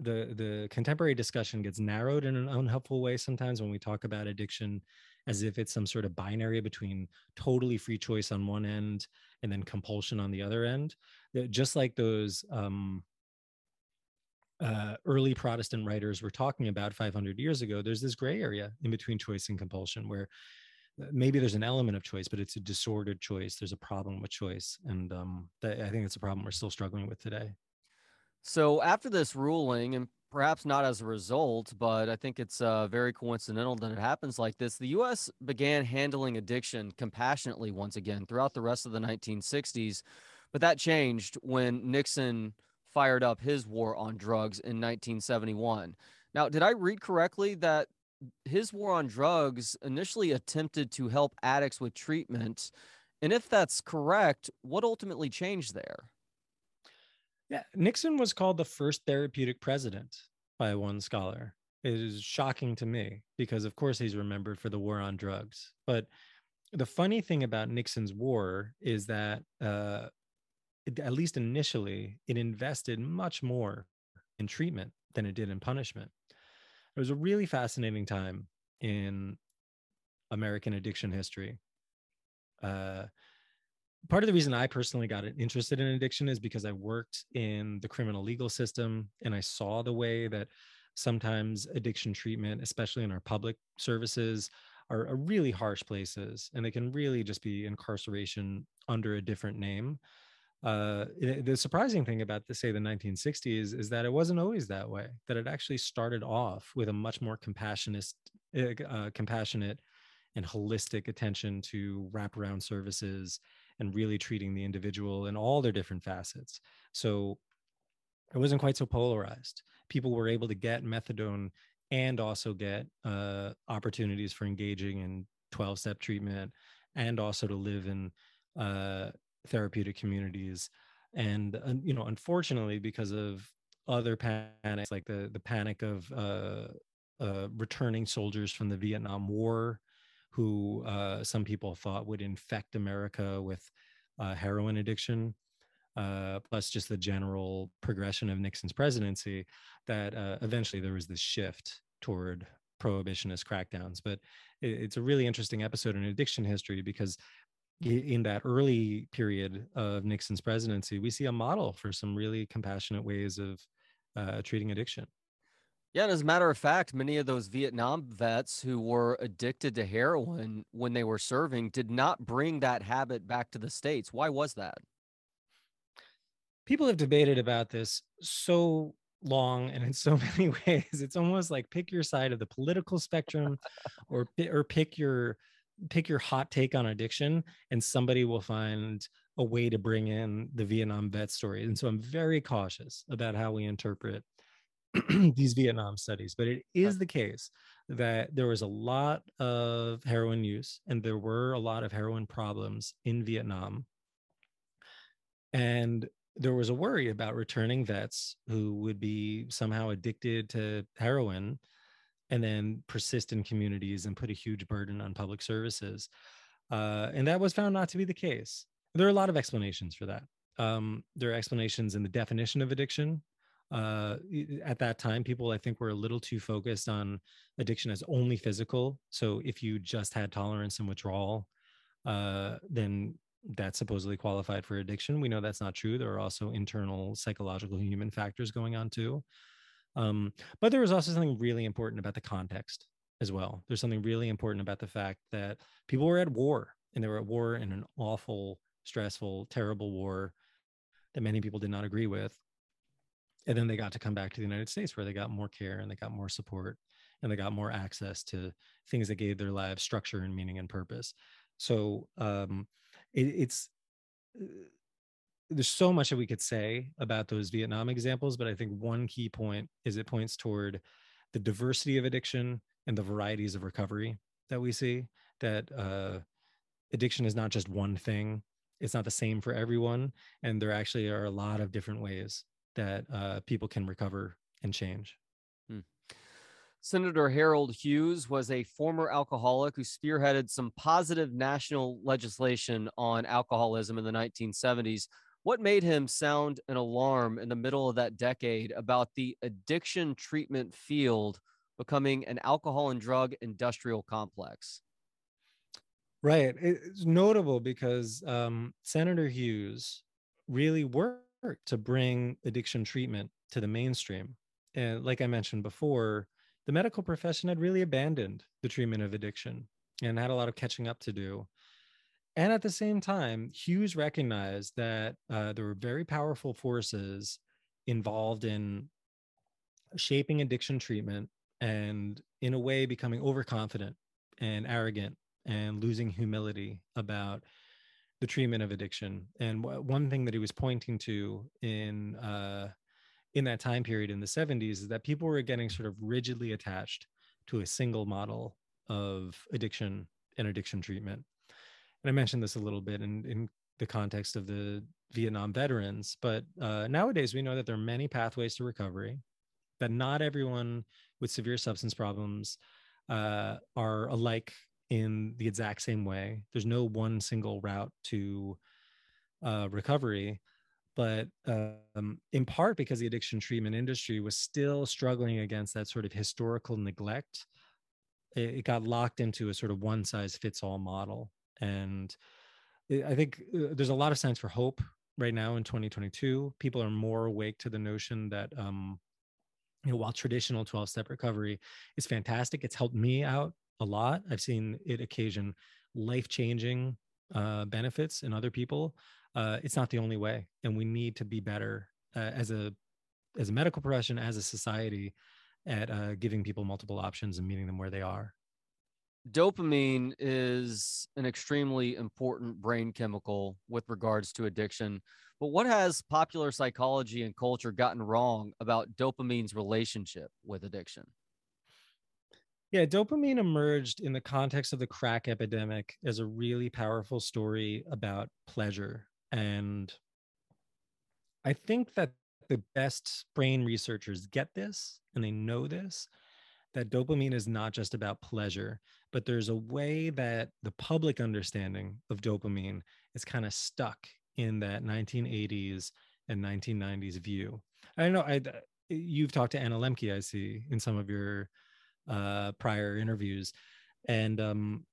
the contemporary discussion gets narrowed in an unhelpful way sometimes when we talk about addiction as if it's some sort of binary between totally free choice on one end and then compulsion on the other end. Just like those early Protestant writers were talking about 500 years ago, there's this gray area in between choice and compulsion where maybe there's an element of choice, but it's a disordered choice. There's a problem with choice. And I think it's a problem we're still struggling with today. So after this ruling, and perhaps not as a result, but I think it's very coincidental that it happens like this, the U.S. began handling addiction compassionately once again throughout the rest of the 1960s. But that changed when Nixon fired up his war on drugs in 1971. Now, did I read correctly that his war on drugs initially attempted to help addicts with treatment? And if that's correct, what ultimately changed there? Yeah, Nixon was called the first therapeutic president by one scholar. It is shocking to me because, of course, he's remembered for the war on drugs. But the funny thing about Nixon's war is that, at least initially, it invested much more in treatment than it did in punishment. It was a really fascinating time in American addiction history. Part of the reason I personally got interested in addiction is because I worked in the criminal legal system, and I saw the way that sometimes addiction treatment, especially in our public services, are really harsh places, and they can really just be incarceration under a different name. The surprising thing about, say, the 1960s is that it wasn't always that way, that it actually started off with a much more compassionate and holistic attention to wraparound services and really treating the individual in all their different facets. So it wasn't quite so polarized. People were able to get methadone and also get opportunities for engaging in 12-step treatment, and also to live in therapeutic communities. And, you know, unfortunately, because of other panics, like the panic of returning soldiers from the Vietnam War, who some people thought would infect America with heroin addiction, plus just the general progression of Nixon's presidency, that eventually there was this shift toward prohibitionist crackdowns. But it's a really interesting episode in addiction history, because in that early period of Nixon's presidency, we see a model for some really compassionate ways of treating addiction. Yeah, and as a matter of fact, many of those Vietnam vets who were addicted to heroin when they were serving did not bring that habit back to the States. Why was that? People have debated about this so long and in so many ways. It's almost like pick your side of the political spectrum, or pick your hot take on addiction, and somebody will find a way to bring in the Vietnam vet story. And so I'm very cautious about how we interpret these Vietnam studies. But it is the case that there was a lot of heroin use, and there were a lot of heroin problems in Vietnam. And there was a worry about returning vets who would be somehow addicted to heroin and then persist in communities and put a huge burden on public services. And that was found not to be the case. There are a lot of explanations for that. There are explanations in the definition of addiction. At that time, people, I think, were a little too focused on addiction as only physical. So if you just had tolerance and withdrawal, then that supposedly qualified for addiction. We know that's not true. There are also internal psychological human factors going on too. But there was also something really important about the context as well. There's something really important about the fact that people were at war, and they were at war in an awful, stressful, terrible war that many people did not agree with. And then they got to come back to the United States, where they got more care, and they got more support, and they got more access to things that gave their lives structure and meaning and purpose. So there's so much that we could say about those Vietnam examples, but I think one key point is it points toward the diversity of addiction and the varieties of recovery that we see, that addiction is not just one thing. It's not the same for everyone. And there actually are a lot of different ways that people can recover and change. Senator Harold Hughes was a former alcoholic who spearheaded some positive national legislation on alcoholism in the 1970s. What made him sound an alarm in the middle of that decade about the addiction treatment field becoming an alcohol and drug industrial complex? Right. It's notable because Senator Hughes really worked to bring addiction treatment to the mainstream. And like I mentioned before, the medical profession had really abandoned the treatment of addiction and had a lot of catching up to do. And at the same time, Hughes recognized that there were very powerful forces involved in shaping addiction treatment, and in a way becoming overconfident and arrogant and losing humility about the treatment of addiction. And one thing that he was pointing to in that time period in the 70s is that people were getting sort of rigidly attached to a single model of addiction and addiction treatment. And I mentioned this a little bit in the context of the Vietnam veterans, but nowadays we know that there are many pathways to recovery, that not everyone with severe substance problems are alike in the exact same way. There's no one single route to recovery. but in part because the addiction treatment industry was still struggling against that sort of historical neglect. It got locked into a sort of one-size-fits-all model. And I think there's a lot of signs for hope right now in 2022. People are more awake to the notion that, you know, while traditional 12-step recovery is fantastic, it's helped me out a lot. I've seen it occasion life-changing benefits in other people. It's not the only way, and we need to be better as a medical profession, as a society, at giving people multiple options and meeting them where they are. Dopamine is an extremely important brain chemical with regards to addiction, but what has popular psychology and culture gotten wrong about dopamine's relationship with addiction? Yeah, dopamine emerged in the context of the crack epidemic as a really powerful story about pleasure. And I think that the best brain researchers get this, and they know this, that dopamine is not just about pleasure, but there's a way that the public understanding of dopamine is kind of stuck in that 1980s and 1990s view. I know you've talked to Anna Lemke, I see, in some of your prior interviews. And,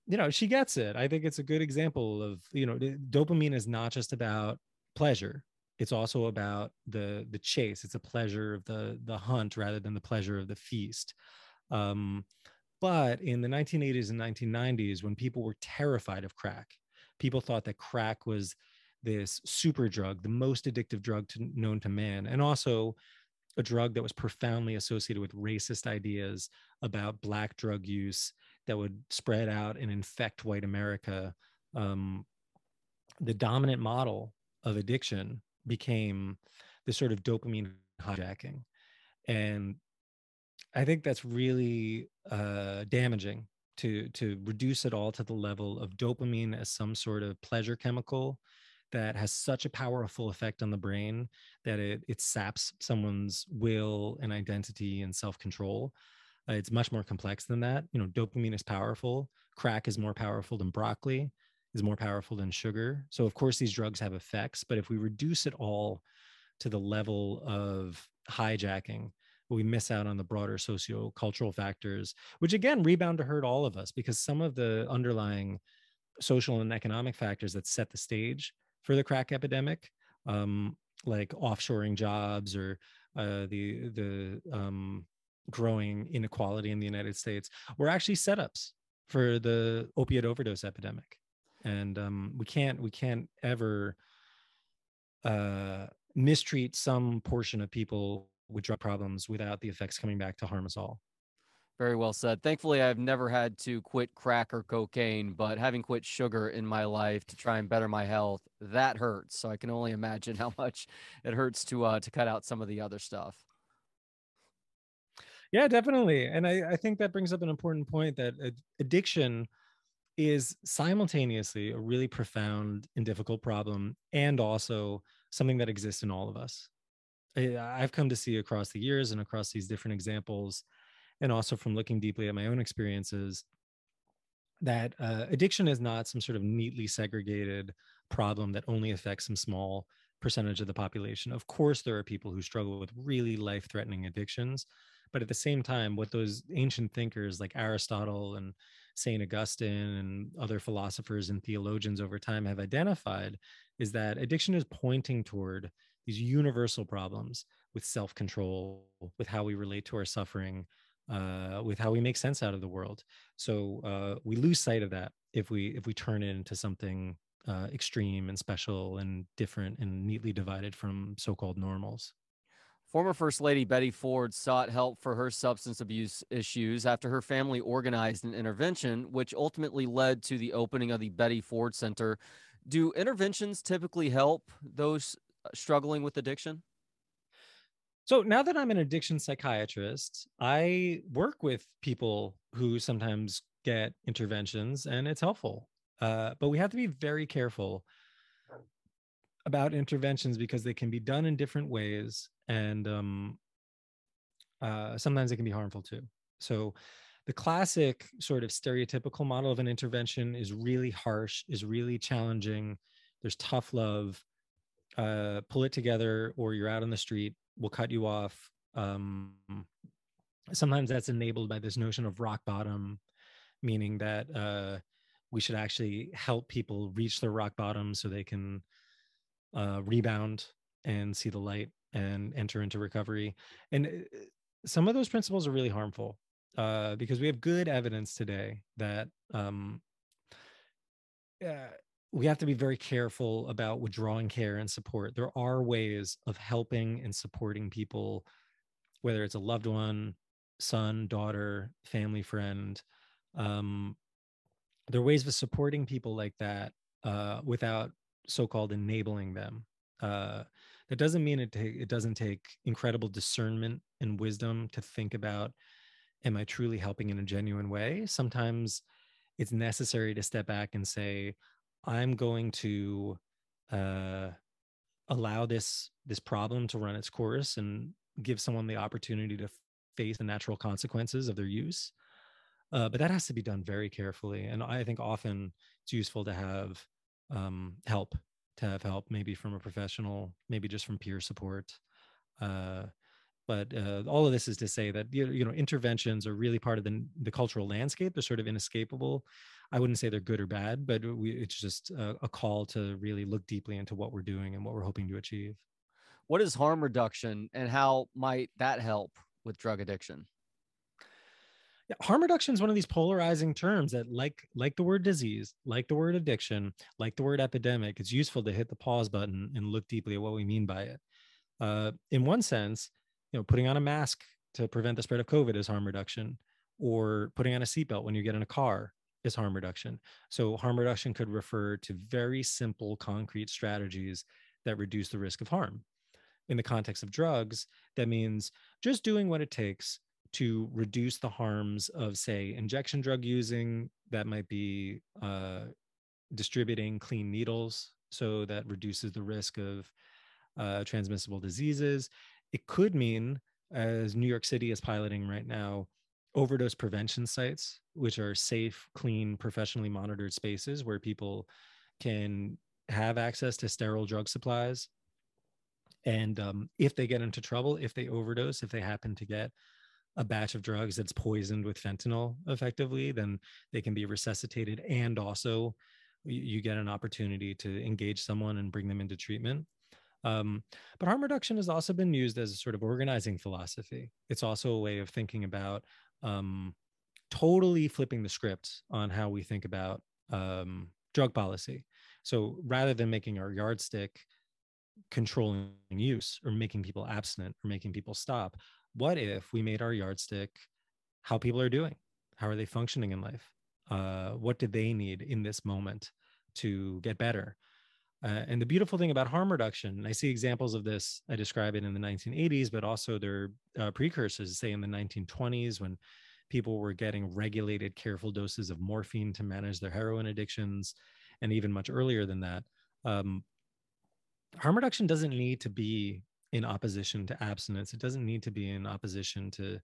you know, she gets it. I think it's a good example of, you know, dopamine is not just about pleasure. It's also about the chase. It's a pleasure of the hunt rather than the pleasure of the feast. But in the 1980s and 1990s, when people were terrified of crack, people thought that crack was this super drug, the most addictive drug known to man. And also a drug that was profoundly associated with racist ideas about Black drug use that would spread out and infect white America. The dominant model of addiction became this sort of dopamine hijacking. And I think that's really damaging to reduce it all to the level of dopamine as some sort of pleasure chemical that has such a powerful effect on the brain that it saps someone's will and identity and self-control. It's much more complex than that. You know, dopamine is powerful. Crack is more powerful than broccoli, is more powerful than sugar. So of course these drugs have effects, but if we reduce it all to the level of hijacking, we miss out on the broader socio-cultural factors, which again rebound to hurt all of us, because some of the underlying social and economic factors that set the stage for the crack epidemic, like offshoring jobs or the growing inequality in the United States, were actually setups for the opiate overdose epidemic. And we can't ever mistreat some portion of people with drug problems without the effects coming back to harm us all. Very well said. Thankfully, I've never had to quit crack or cocaine, but having quit sugar in my life to try and better my health, that hurts. So I can only imagine how much it hurts to cut out some of the other stuff. Yeah, definitely. And I think that brings up an important point, that addiction is simultaneously a really profound and difficult problem, and also something that exists in all of us. I've come to see across the years and across these different examples, and also from looking deeply at my own experiences, that addiction is not some sort of neatly segregated problem that only affects some small percentage of the population. Of course, there are people who struggle with really life-threatening addictions, but at the same time, what those ancient thinkers like Aristotle and St. Augustine and other philosophers and theologians over time have identified is that addiction is pointing toward these universal problems with self-control, with how we relate to our suffering, with how we make sense out of the world. So we lose sight of that if we turn it into something extreme and special and different and neatly divided from so-called normals. Former First Lady Betty Ford sought help for her substance abuse issues after her family organized an intervention, which ultimately led to the opening of the Betty Ford Center. Do interventions typically help those struggling with addiction? So now that I'm an addiction psychiatrist, I work with people who sometimes get interventions, and it's helpful. But we have to be very careful about interventions because they can be done in different ways, and sometimes it can be harmful too. So the classic sort of stereotypical model of an intervention is really harsh, is really challenging. There's tough love. pull it together, or you're out on the street, we'll cut you off. Sometimes that's enabled by this notion of rock bottom, meaning that we should actually help people reach their rock bottom so they can rebound and see the light and enter into recovery. And some of those principles are really harmful because we have good evidence today that we have to be very careful about withdrawing care and support. There are ways of helping and supporting people, whether it's a loved one, son, daughter, family, friend. There are ways of supporting people like that without so-called enabling them. That doesn't mean it doesn't take incredible discernment and wisdom to think about, am I truly helping in a genuine way? Sometimes it's necessary to step back and say, I'm going to allow this problem to run its course and give someone the opportunity to face the natural consequences of their use. But that has to be done very carefully. And I think often it's useful to have help, maybe from a professional, maybe just from peer support. But all of this is to say that, you know, interventions are really part of the cultural landscape. They're sort of inescapable. I wouldn't say they're good or bad, but it's just a call to really look deeply into what we're doing and what we're hoping to achieve. What is harm reduction, and how might that help with drug addiction? Yeah, harm reduction is one of these polarizing terms that, like the word disease, like the word addiction, like the word epidemic, it's useful to hit the pause button and look deeply at what we mean by it. In one sense, you know, putting on a mask to prevent the spread of COVID is harm reduction, or putting on a seatbelt when you get in a car is harm reduction. So harm reduction could refer to very simple, concrete strategies that reduce the risk of harm. In the context of drugs, that means just doing what it takes to reduce the harms of, say, injection drug using. That might be distributing clean needles, so that reduces the risk of transmissible diseases. It could mean, as New York City is piloting right now, overdose prevention sites, which are safe, clean, professionally monitored spaces where people can have access to sterile drug supplies. And if they get into trouble, if they overdose, if they happen to get a batch of drugs that's poisoned with fentanyl effectively, then they can be resuscitated. And also you get an opportunity to engage someone and bring them into treatment. But harm reduction has also been used as a sort of organizing philosophy. It's also a way of thinking about totally flipping the script on how we think about drug policy. So rather than making our yardstick controlling use or making people abstinent or making people stop, what if we made our yardstick how people are doing? How are they functioning in life? What do they need in this moment to get better? And the beautiful thing about harm reduction, and I see examples of this, I describe it in the 1980s, but also their precursors, say in the 1920s, when people were getting regulated, careful doses of morphine to manage their heroin addictions, and even much earlier than that. Harm reduction doesn't need to be in opposition to abstinence. It doesn't need to be in opposition to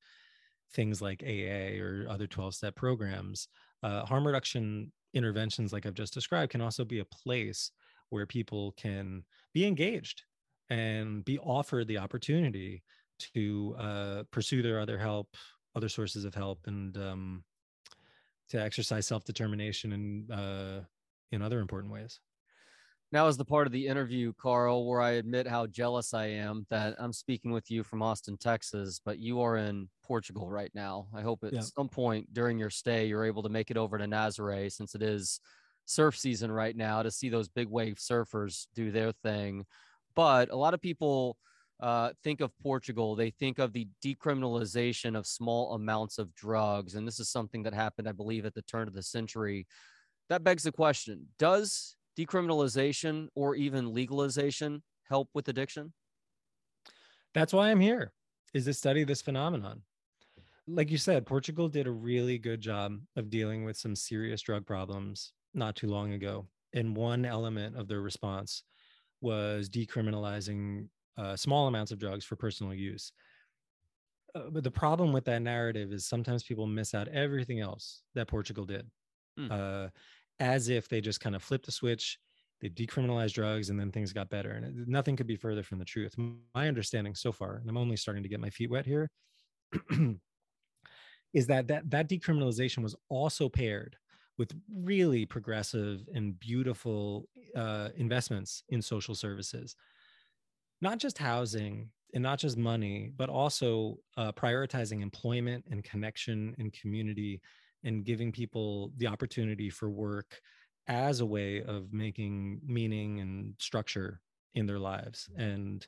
things like AA or other 12-step programs. Harm reduction interventions, like I've just described, can also be a place where people can be engaged and be offered the opportunity to pursue their other help, other sources of help, and to exercise self-determination in other important ways. Now is the part of the interview, Carl, where I admit how jealous I am that I'm speaking with you from Austin, Texas, but you are in Portugal right now. I hope at some point during your stay, you're able to make it over to Nazaré, since it is surf season right now, to see those big wave surfers do their thing. But a lot of people think of Portugal, they think of the decriminalization of small amounts of drugs. And this is something that happened, I believe, at the turn of the century. That begs the question, does decriminalization or even legalization help with addiction? That's why I'm here, is to study this phenomenon. Like you said, Portugal did a really good job of dealing with some serious drug problems not too long ago. And one element of their response was decriminalizing small amounts of drugs for personal use. But the problem with that narrative is sometimes people miss out everything else that Portugal did. As if they just kind of flipped a switch They decriminalized drugs, and then things got better. And nothing could be further from the truth. My understanding so far, and I'm only starting to get my feet wet here, is that decriminalization was also paired with really progressive and beautiful investments in social services. Not just housing and not just money, but also prioritizing employment and connection and community, and giving people the opportunity for work as a way of making meaning and structure in their lives. And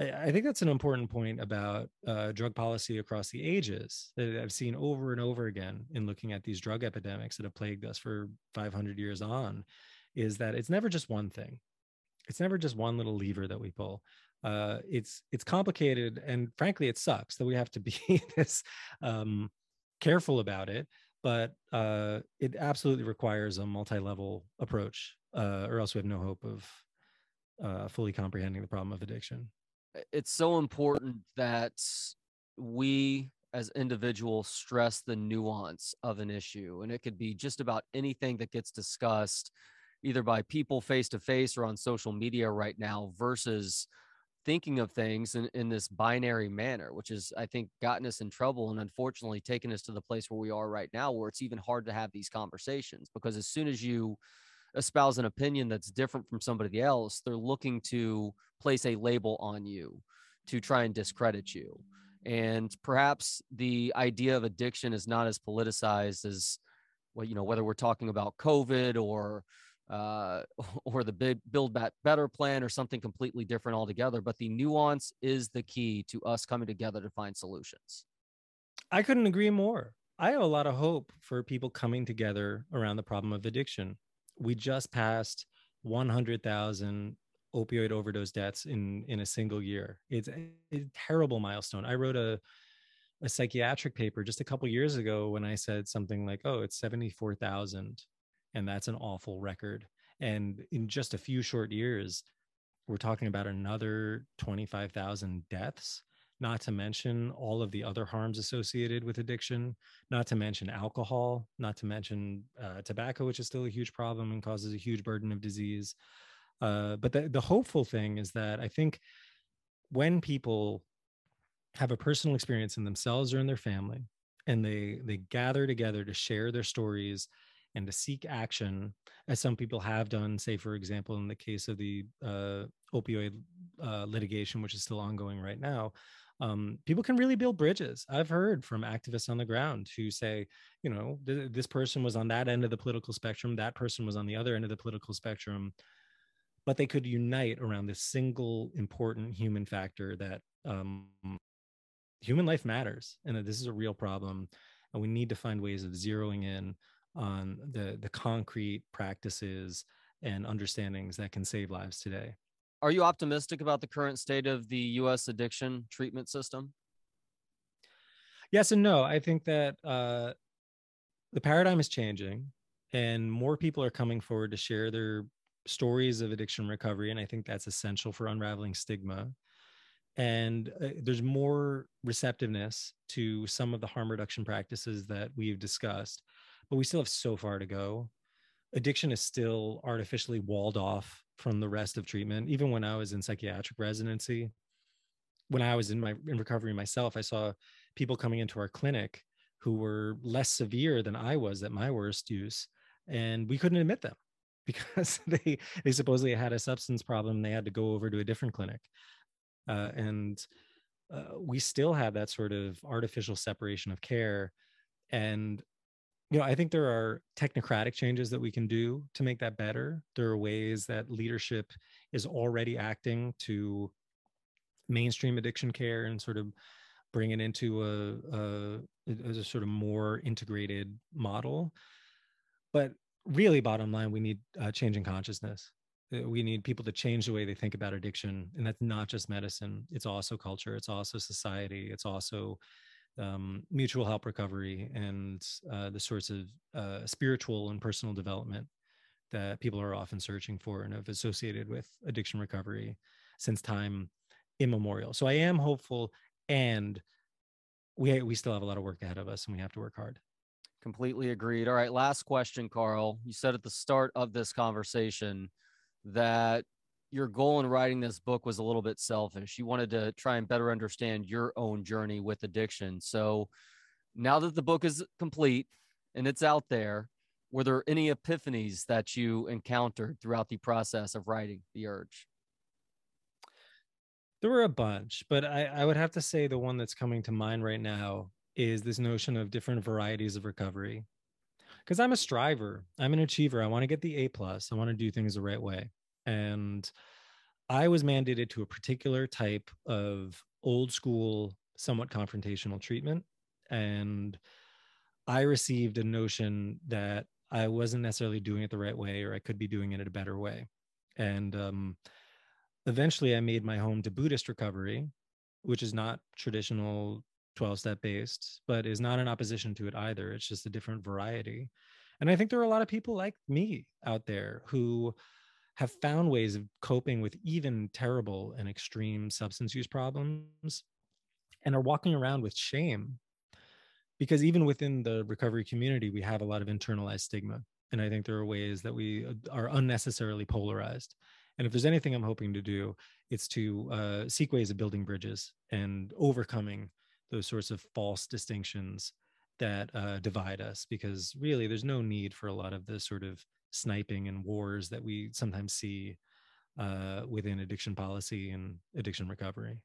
I think that's an important point about drug policy across the ages that I've seen over and over again in looking at these drug epidemics that have plagued us for 500 years on, is that it's never just one thing. It's never just one little lever that we pull. It's complicated, and frankly, it sucks that we have to be this careful about it. But it absolutely requires a multi-level approach, or else we have no hope of fully comprehending the problem of addiction. It's so important that we as individuals stress the nuance of an issue, and it could be just about anything that gets discussed either by people face-to-face or on social media right now, versus thinking of things in this binary manner, which is, I think, gotten us in trouble and unfortunately taken us to the place where we are right now, where it's even hard to have these conversations, because as soon as you espouse an opinion that's different from somebody else, they're looking to place a label on you to try and discredit you. And perhaps the idea of addiction is not as politicized as, well, you know, whether we're talking about COVID or the big Build Back Better plan or something completely different altogether. But the nuance is the key to us coming together to find solutions. I couldn't agree more. I have a lot of hope for people coming together around the problem of addiction. We just passed 100,000 opioid overdose deaths in a single year. It's a terrible milestone. I wrote a psychiatric paper just a couple years ago when I said something like, oh, it's 74,000. And that's an awful record. And in just a few short years, we're talking about another 25,000 deaths, not to mention all of the other harms associated with addiction, not to mention alcohol, not to mention tobacco, which is still a huge problem and causes a huge burden of disease. But the hopeful thing is that I think when people have a personal experience in themselves or in their family, and they gather together to share their stories and to seek action, as some people have done, say, for example, in the case of the opioid litigation, which is still ongoing right now, people can really build bridges. I've heard from activists on the ground who say, you know, this person was on that end of the political spectrum, that person was on the other end of the political spectrum, but they could unite around this single important human factor that human life matters, and that this is a real problem, and we need to find ways of zeroing in on the concrete practices and understandings that can save lives today. Are you optimistic about the current state of the U.S. addiction treatment system? Yes and no. I think that the paradigm is changing, and more people are coming forward to share their stories of addiction recovery. And I think that's essential for unraveling stigma. And there's more receptiveness to some of the harm reduction practices that we've discussed. But we still have so far to go. Addiction is still artificially walled off from the rest of treatment. Even when I was in psychiatric residency, when I was in recovery myself, I saw people coming into our clinic who were less severe than I was at my worst use, and we couldn't admit them because they supposedly had a substance problem. They had to go over to a different clinic, and we still have that sort of artificial separation of care. And you know, I think there are technocratic changes that we can do to make that better. There are ways that leadership is already acting to mainstream addiction care and sort of bring it into a sort of more integrated model. But really, bottom line, we need a change in consciousness. We need people to change the way they think about addiction. And that's not just medicine. It's also culture. It's also society. It's also mutual help recovery and the sorts of spiritual and personal development that people are often searching for and have associated with addiction recovery since time immemorial. So I am hopeful, and we still have a lot of work ahead of us, and we have to work hard. Completely agreed. All right, last question, Carl. You said at the start of this conversation that your goal in writing this book was a little bit selfish. You wanted to try and better understand your own journey with addiction. So now that the book is complete and it's out there, were there any epiphanies that you encountered throughout the process of writing The Urge? There were a bunch, but I would have to say the one that's coming to mind right now is this notion of different varieties of recovery. Because I'm a striver, I'm an achiever. I want to get the A+. I want to do things the right way. And I was mandated to a particular type of old school, somewhat confrontational treatment. And I received a notion that I wasn't necessarily doing it the right way, or I could be doing it in a better way. And eventually I made my home to Buddhist recovery, which is not traditional 12-step based, but is not in opposition to it either. It's just a different variety. And I think there are a lot of people like me out there who have found ways of coping with even terrible and extreme substance use problems and are walking around with shame. Because even within the recovery community, we have a lot of internalized stigma. And I think there are ways that we are unnecessarily polarized. And if there's anything I'm hoping to do, it's to seek ways of building bridges and overcoming those sorts of false distinctions that divide us, because really there's no need for a lot of the sort of sniping and wars that we sometimes see within addiction policy and addiction recovery.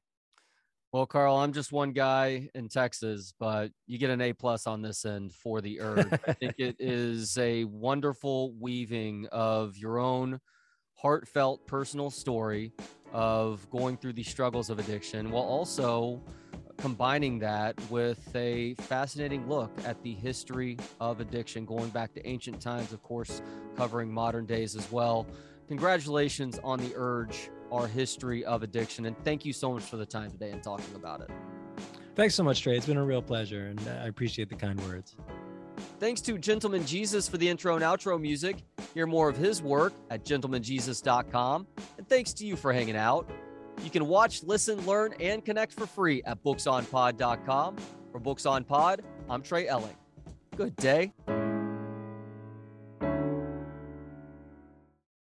Well, Carl, I'm just one guy in Texas, but you get an A+ on this end for The Urge. I think it is a wonderful weaving of your own heartfelt personal story of going through the struggles of addiction, while also combining that with a fascinating look at the history of addiction, going back to ancient times, of course, covering modern days as well. Congratulations on The Urge, our history of addiction. And thank you so much for the time today and talking about it. Thanks so much, Trey. It's been a real pleasure, and I appreciate the kind words. Thanks to Gentleman Jesus for the intro and outro music. Hear more of his work at gentlemanjesus.com. And thanks to you for hanging out. You can watch, listen, learn, and connect for free at booksonpod.com. For Books on Pod, I'm Trey Elling. Good day.